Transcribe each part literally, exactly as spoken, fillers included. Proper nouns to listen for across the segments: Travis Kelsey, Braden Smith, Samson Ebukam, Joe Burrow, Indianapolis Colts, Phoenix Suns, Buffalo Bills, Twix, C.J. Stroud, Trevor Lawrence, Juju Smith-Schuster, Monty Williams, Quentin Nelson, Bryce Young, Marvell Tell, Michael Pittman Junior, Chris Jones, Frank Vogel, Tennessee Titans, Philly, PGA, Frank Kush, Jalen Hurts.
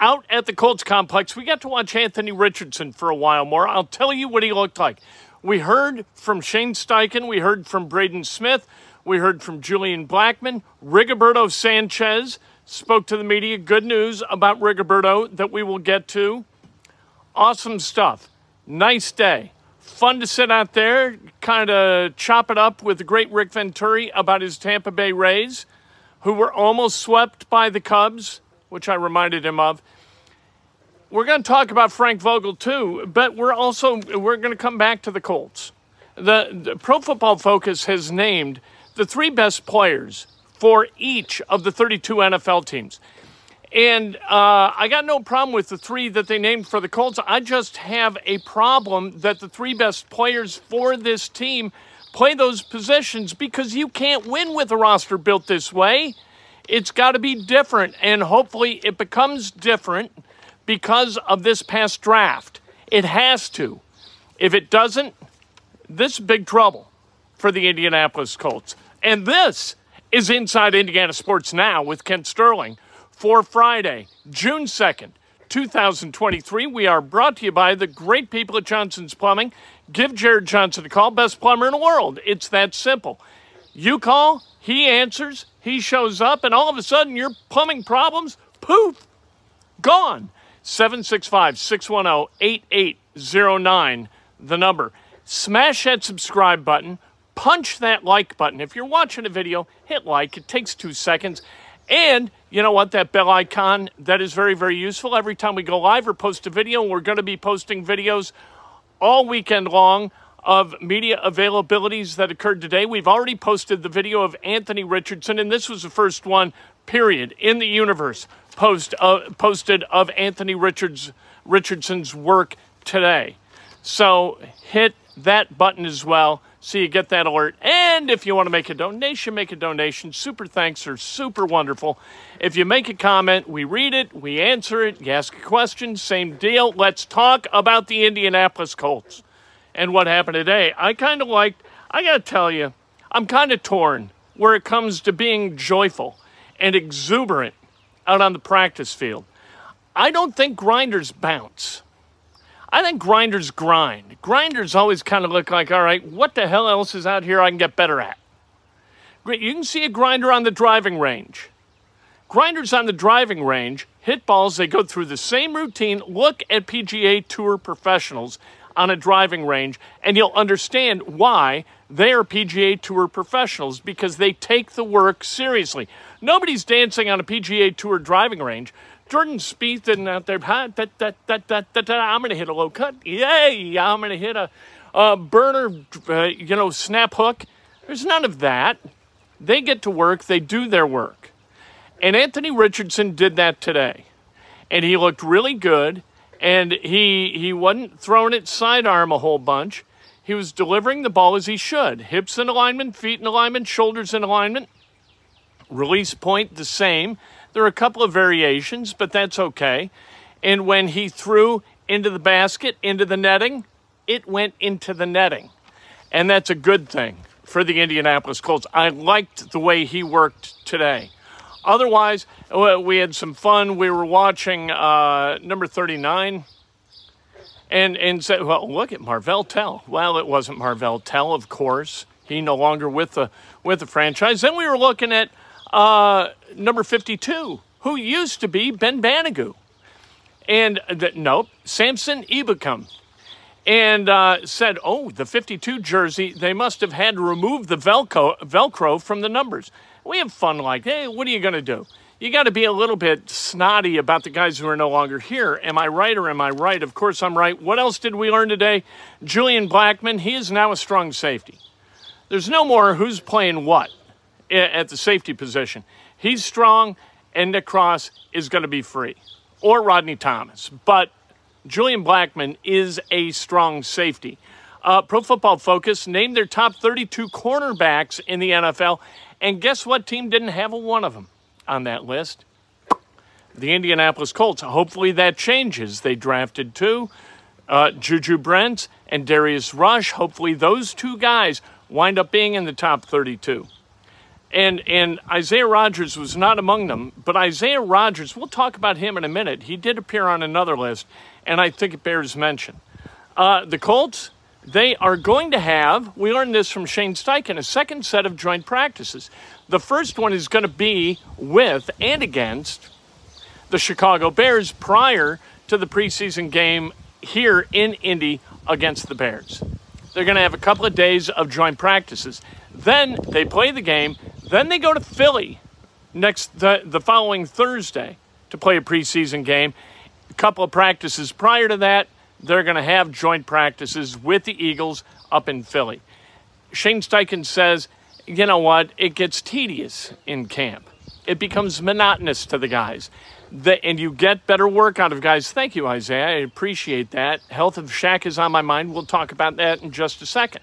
Out at the Colts complex, we got to watch Anthony Richardson for a while more. I'll tell you what he looked like. We heard from Shane Steichen. We heard from Braden Smith. We heard from Julian Blackmon. Rigoberto Sanchez spoke to the media. Good news about Rigoberto that we will get to. Awesome stuff. Nice day. Fun to sit out there, kind of chop it up with the great Rick Venturi about his Tampa Bay Rays, who were almost swept by the Cubs, which I reminded him of. We're going to talk about Frank Vogel too, but we're also we're going to come back to the Colts. The, the Pro Football Focus has named the three best players for each of the thirty-two N F L teams. And uh, I got no problem with the three that they named for the Colts. I just have a problem that the three best players for this team play those positions, because you can't win with a roster built this way. It's got to be different, and hopefully it becomes different because of this past draft. It has to. If it doesn't, this is big trouble for the Indianapolis Colts. And this is Inside Indiana Sports Now with Kent Sterling for Friday, June second, two thousand twenty-three. We are brought to you by the great people at Johnson's Plumbing. Give Jared Johnson a call, best plumber in the world. It's that simple. You call, he answers, he shows up, and all of a sudden your plumbing problems, poof, gone. seven six five, six one zero, eight eight zero nine, the number. Smash that subscribe button. Punch that like button. If you're watching a video, hit like. It takes two seconds. And you know what? That bell icon, that is very, very useful. Every time we go live or post a video, we're going to be posting videos all weekend long of media availabilities that occurred today. We've already posted the video of Anthony Richardson, and this was the first one, period, in the universe post uh, posted of Anthony Richards Richardson's work today. So hit that button as well so you get that alert. And if you want to make a donation, make a donation. Super thanks are super wonderful. If you make a comment, we read it, we answer it, you ask a question, same deal. Let's talk about the Indianapolis Colts and what happened today. I kind of liked, I got to tell you, I'm kind of torn where it comes to being joyful and exuberant out on the practice field. I don't think grinders bounce. I think grinders grind. Grinders always kind of look like, all right, what the hell else is out here I can get better at? You can see a grinder on the driving range. Grinders on the driving range hit balls. They go through the same routine. Look at P G A Tour professionals on a driving range, and you'll understand why they are P G A Tour professionals, because they take the work seriously. Nobody's dancing on a P G A Tour driving range. Jordan Spieth isn't out there, da, da, da, da, da, da, I'm going to hit a low cut. Yay, I'm going to hit a, a burner, uh, you know, snap hook. There's none of that. They get to work. They do their work. And Anthony Richardson did that today. And he looked really good. And he he wasn't throwing it sidearm a whole bunch. He was delivering the ball as he should. Hips in alignment, feet in alignment, shoulders in alignment. Release point the same. There are a couple of variations, but that's okay. And when he threw into the basket, into the netting, it went into the netting. And that's a good thing for the Indianapolis Colts. I liked the way he worked today. Otherwise, we had some fun. We were watching uh, number thirty-nine and, and said, well, look at Marvell Tell. Well, it wasn't Marvell Tell, of course. He no longer with the with the franchise. Then we were looking at uh, number fifty-two, who used to be Ben Banigou. And, the, nope, Samson Ebukam. And uh, said, oh, the fifty-two jersey, they must have had to remove the Velcro, Velcro from the numbers. We have fun like, hey, what are you going to do? You got to be a little bit snotty about the guys who are no longer here. Am I right or am I right? Of course I'm right. What else did we learn today? Julian Blackmon, he is now a strong safety. There's no more who's playing what at the safety position. He's strong, and Nick Cross is going to be free, or Rodney Thomas. But Julian Blackmon is a strong safety. Uh, Pro Football Focus named their top thirty-two cornerbacks in the N F L, and guess what team didn't have a one of them on that list? The Indianapolis Colts. Hopefully that changes. They drafted two, uh, Juju Brents and Darius Rush. Hopefully those two guys wind up being in the top thirty-two. And, and Isaiah Rodgers was not among them, but Isaiah Rodgers, we'll talk about him in a minute. He did appear on another list, and I think it bears mention. Uh, the Colts, they are going to have, we learned this from Shane Steichen, a second set of joint practices. The first one is going to be with and against the Chicago Bears prior to the preseason game here in Indy against the Bears. They're going to have a couple of days of joint practices. Then they play the game. Then they go to Philly next the, the following Thursday to play a preseason game. A couple of practices prior to that, they're going to have joint practices with the Eagles up in Philly. Shane Steichen says, you know what? It gets tedious in camp. It becomes monotonous to the guys. The, and you get better work out of guys. Thank you, Isaiah. I appreciate that. Health of Shaq is on my mind. We'll talk about that in just a second.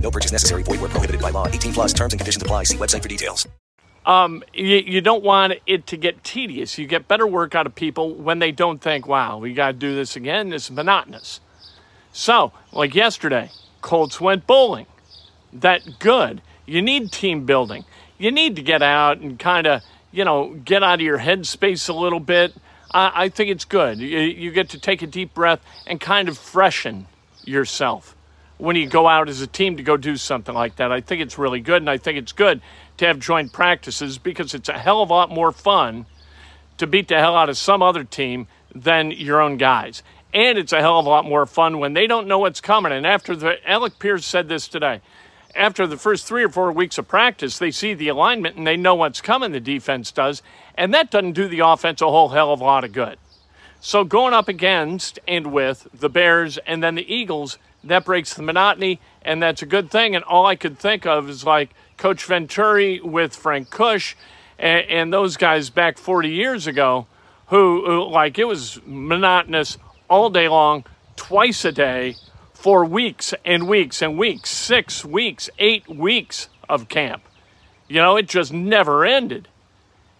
No purchase necessary. Void where prohibited by law. eighteen plus terms and conditions apply. See website for details. Um, you, you don't want it to get tedious. You get better work out of people when they don't think, wow, we got to do this again. It's monotonous. So, like yesterday, Colts went bowling. That good. You need team building. You need to get out and kind of, you know, get out of your head space a little bit. I, I think it's good. You, you get to take a deep breath and kind of freshen yourself when you go out as a team to go do something like that. I think it's really good, and I think it's good to have joint practices because it's a hell of a lot more fun to beat the hell out of some other team than your own guys. And it's a hell of a lot more fun when they don't know what's coming. And after the Alec Pierce said this today, after the first three or four weeks of practice, they see the alignment and they know what's coming, the defense does, and that doesn't do the offense a whole hell of a lot of good. So going up against and with the Bears and then the Eagles, that breaks the monotony, and that's a good thing. And all I could think of is like Coach Venturi with Frank Kush and, and those guys back forty years ago who, who, like, it was monotonous all day long, twice a day, for weeks and weeks and weeks, six weeks, eight weeks of camp. You know, it just never ended.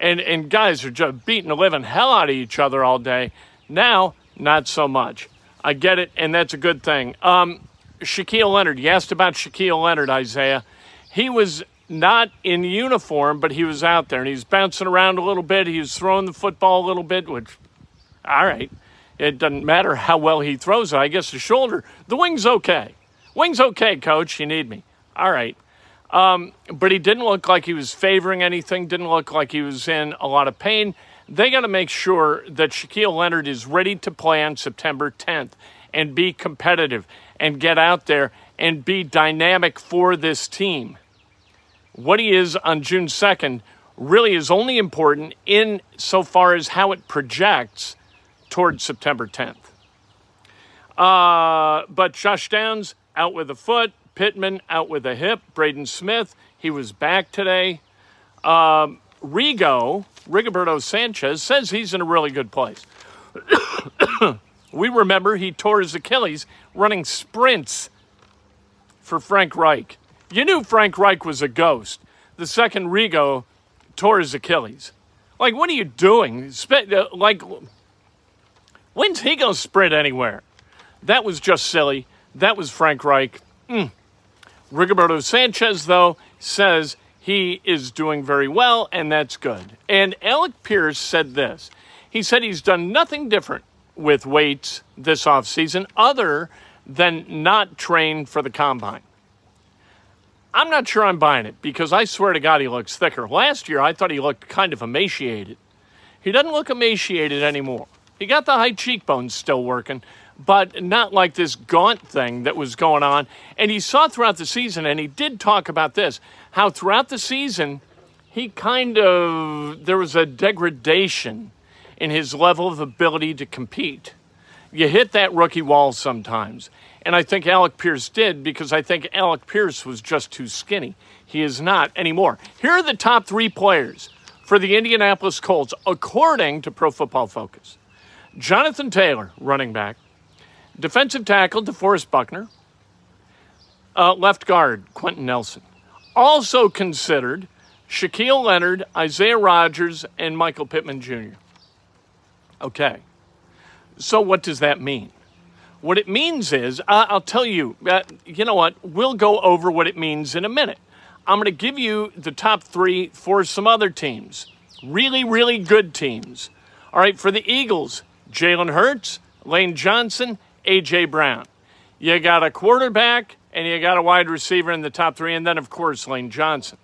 And and guys are just beating the living hell out of each other all day. Now, not so much. I get it, and that's a good thing. Um, Shaquille Leonard, you asked about Shaquille Leonard, Isaiah. He was not in uniform, but he was out there, and he was bouncing around a little bit. He was throwing the football a little bit, which, all right, it doesn't matter how well he throws it. I guess the shoulder, the wing's okay. Wing's okay, coach. You need me. All right. Um, but he didn't look like he was favoring anything, didn't look like he was in a lot of pain. They got to make sure that Shaquille Leonard is ready to play on September tenth and be competitive and get out there and be dynamic for this team. What he is on June second really is only important in so far as how it projects towards September tenth. Uh, but Josh Downs out with a foot. Pittman out with a hip. Braden Smith, he was back today. Um, Rigo, Rigoberto Sanchez, says he's in a really good place. We remember he tore his Achilles running sprints for Frank Reich. You knew Frank Reich was a ghost the second Rigo tore his Achilles. Like, what are you doing? Like, when's he going to sprint anywhere? That was just silly. That was Frank Reich. Mm. Rigoberto Sanchez, though, says he is doing very well, and that's good. And Alec Pierce said this. He said he's done nothing different with weights this offseason other than not train for the combine. I'm not sure I'm buying it because I swear to God he looks thicker. Last year, I thought he looked kind of emaciated. He doesn't look emaciated anymore. He got the high cheekbones still working, but not like this gaunt thing that was going on. And he saw throughout the season, and he did talk about this, how throughout the season, he kind of, there was a degradation in his level of ability to compete. You hit that rookie wall sometimes. And I think Alec Pierce did because I think Alec Pierce was just too skinny. He is not anymore. Here are the top three players for the Indianapolis Colts, according to Pro Football Focus. Jonathan Taylor, running back. Defensive tackle, DeForest Buckner. Uh, left guard, Quentin Nelson. Also considered, Shaquille Leonard, Isaiah Rodgers, and Michael Pittman Junior Okay. So what does that mean? What it means is, uh, I'll tell you, uh, you know what, we'll go over what it means in a minute. I'm going to give you the top three for some other teams. Really, really good teams. All right, for the Eagles, Jalen Hurts, Lane Johnson, A J. Brown. You got a quarterback, and you got a wide receiver in the top three, and then, of course, Lane Johnson.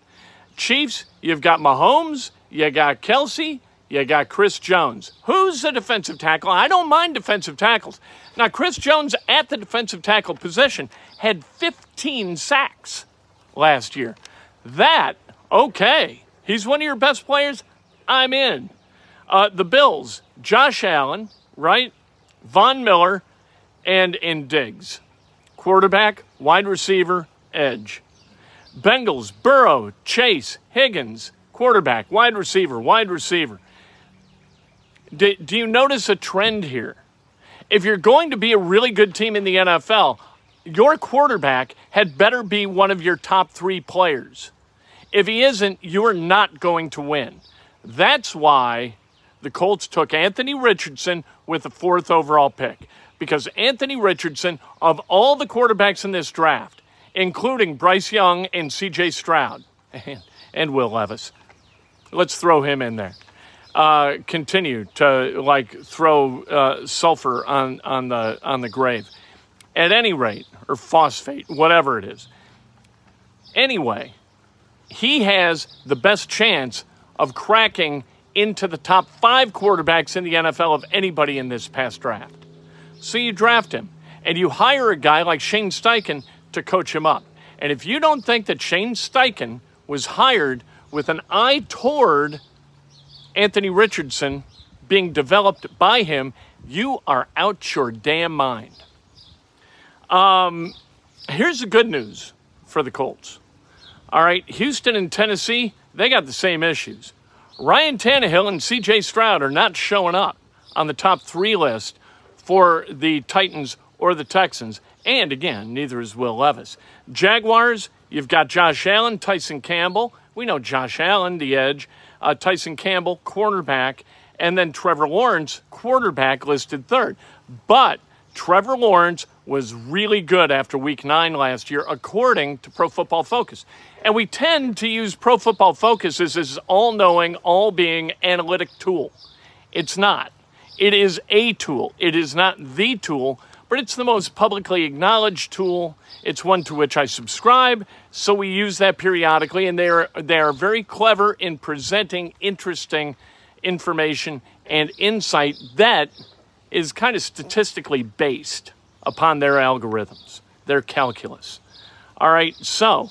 Chiefs, you've got Mahomes, you got Kelsey, you got Chris Jones. Who's the defensive tackle? I don't mind defensive tackles. Now, Chris Jones at the defensive tackle position had fifteen sacks last year. That, okay. He's one of your best players. I'm in. Uh, the Bills, Josh Allen, right? Von Miller, and in Diggs. Quarterback, wide receiver, edge. Bengals, Burrow, Chase, Higgins. Quarterback, wide receiver, wide receiver. Do, do you notice a trend here? If you're going to be a really good team in the N F L, your quarterback had better be one of your top three players. If he isn't, you're not going to win. That's why the Colts took Anthony Richardson with the fourth overall pick, because Anthony Richardson, of all the quarterbacks in this draft, including Bryce Young and C J. Stroud and, and Will Levis, let's throw him in there, uh, continue to, like, throw uh, sulfur on, on, the, on the grave. At any rate, or phosphate, whatever it is. Anyway, he has the best chance of cracking into the top five quarterbacks in the N F L of anybody in this past draft. So you draft him, and you hire a guy like Shane Steichen to coach him up. And if you don't think that Shane Steichen was hired with an eye toward Anthony Richardson being developed by him, you are out your damn mind. Um, here's the good news for the Colts. All right, Houston and Tennessee, they got the same issues. Ryan Tannehill and C J. Stroud are not showing up on the top three list for the Titans or the Texans. And, again, neither is Will Levis. Jaguars, you've got Josh Allen, Tyson Campbell. We know Josh Allen, the edge. Uh, Tyson Campbell, cornerback. And then Trevor Lawrence, quarterback, listed third. But Trevor Lawrence was really good after week nine last year, according to Pro Football Focus. And we tend to use Pro Football Focus as this all-knowing, all-being analytic tool. It's not. It is a tool. It is not the tool, but it's the most publicly acknowledged tool. It's one to which I subscribe, so we use that periodically, and they are, they are very clever in presenting interesting information and insight that is kind of statistically based upon their algorithms, their calculus. All right, so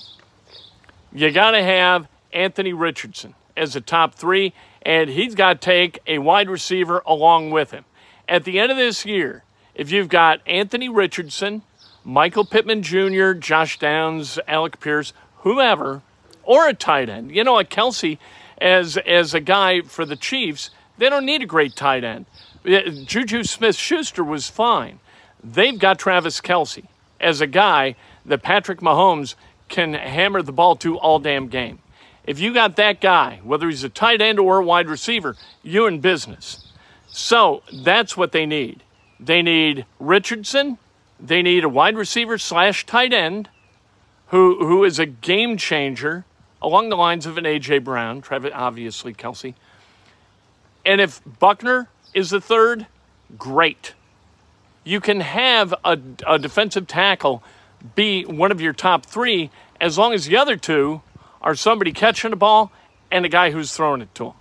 you got to have Anthony Richardson as a top three, and he's got to take a wide receiver along with him. At the end of this year, if you've got Anthony Richardson, Michael Pittman Junior, Josh Downs, Alec Pierce, whoever, or a tight end, you know, a Kelsey as, as a guy for the Chiefs, they don't need a great tight end. Juju Smith-Schuster was fine. They've got Travis Kelsey as a guy that Patrick Mahomes can hammer the ball to all damn game. If you got that guy, whether he's a tight end or a wide receiver, you're in business. So that's what they need. They need Richardson. They need a wide receiver slash tight end who who is a game changer along the lines of an A J. Brown, Trevor, obviously Kelsey. And if Buckner is the third, great. You can have a, a defensive tackle be one of your top three as long as the other two are somebody catching the ball and a guy who's throwing it to him.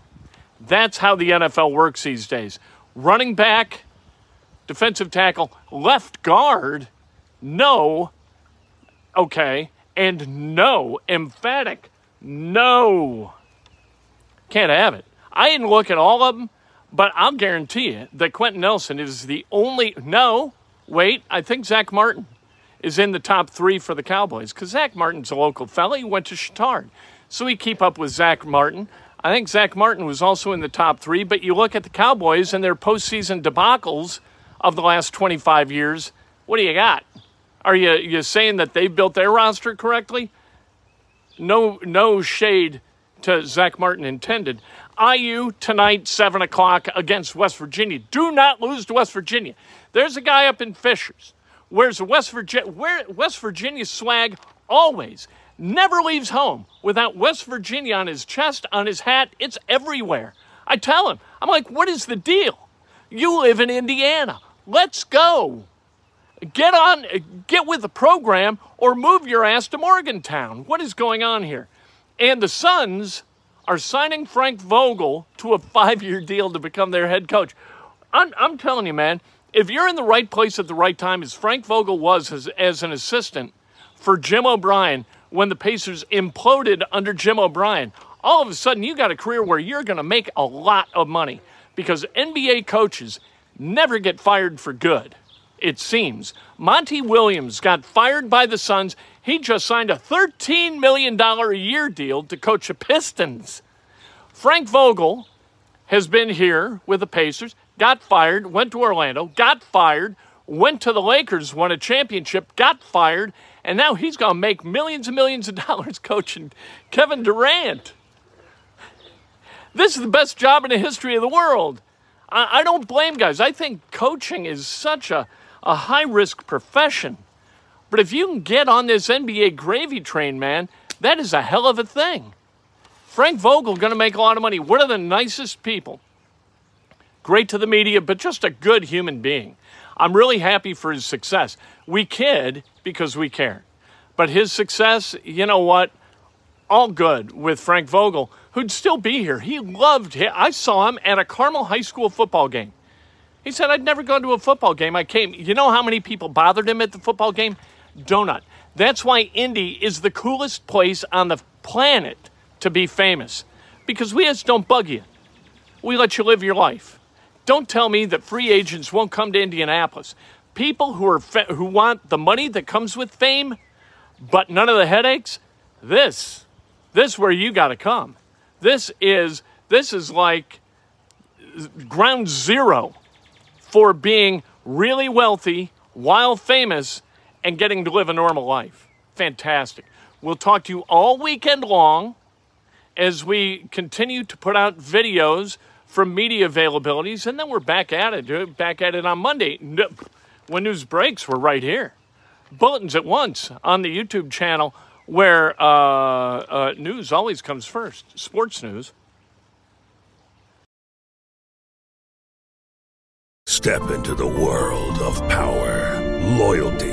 That's how the N F L works these days. Running back, defensive tackle, left guard, no, okay, and no, emphatic, no. Can't have it. I didn't look at all of them, but I'll guarantee you that Quentin Nelson is the only, no, wait, I think Zach Martin is in the top three for the Cowboys because Zach Martin's a local fella. He went to Chittard, so we keep up with Zach Martin. I think Zach Martin was also in the top three, but you look at the Cowboys and their postseason debacles of the last twenty-five years, what do you got? Are you you saying that they built their roster correctly? No, no shade to Zach Martin intended. I U tonight, seven o'clock against West Virginia. Do not lose to West Virginia. There's a guy up in Fishers. Where's West Virginia? Where West Virginia swag always never leaves home without West Virginia on his chest, on his hat. It's everywhere. I tell him, I'm like, what is the deal? You live in Indiana. Let's go. Get on, get with the program or move your ass to Morgantown. What is going on here? And the Suns are signing Frank Vogel to a five-year deal to become their head coach. I'm, I'm telling you, man, if you're in the right place at the right time, as Frank Vogel was as, as an assistant for Jim O'Brien when the Pacers imploded under Jim O'Brien, all of a sudden you got a career where you're going to make a lot of money because N B A coaches never get fired for good, it seems. Monty Williams got fired by the Suns. He just signed a thirteen million dollars a year deal to coach the Pistons. Frank Vogel has been here with the Pacers, got fired, went to Orlando, got fired, went to the Lakers, won a championship, got fired, and now he's going to make millions and millions of dollars coaching Kevin Durant. This is the best job in the history of the world. I don't blame guys. I think coaching is such a, a high-risk profession. But if you can get on this N B A gravy train, man, that is a hell of a thing. Frank Vogel going to make a lot of money. One of the nicest people. Great to the media, but just a good human being. I'm really happy for his success. We kid because we care. But his success, you know what? All good with Frank Vogel, who'd still be here. He loved it. I saw him at a Carmel High School football game. He said, I'd never gone to a football game. I came. You know how many people bothered him at the football game? Donut. That's why Indy is the coolest place on the planet to be famous, because we just don't bug you. We let you live your life. Don't tell me that free agents won't come to Indianapolis. People who are fa- who want the money that comes with fame, but none of the headaches, this... This is where you got to come. This is this is like ground zero for being really wealthy while famous and getting to live a normal life. Fantastic. We'll talk to you all weekend long as we continue to put out videos from media availabilities, and then we're back at it, back at it on Monday. When news breaks, we're right here. Bulletins at once on the YouTube channel where uh, uh, news always comes first, sports news. Step into the world of power, loyalty,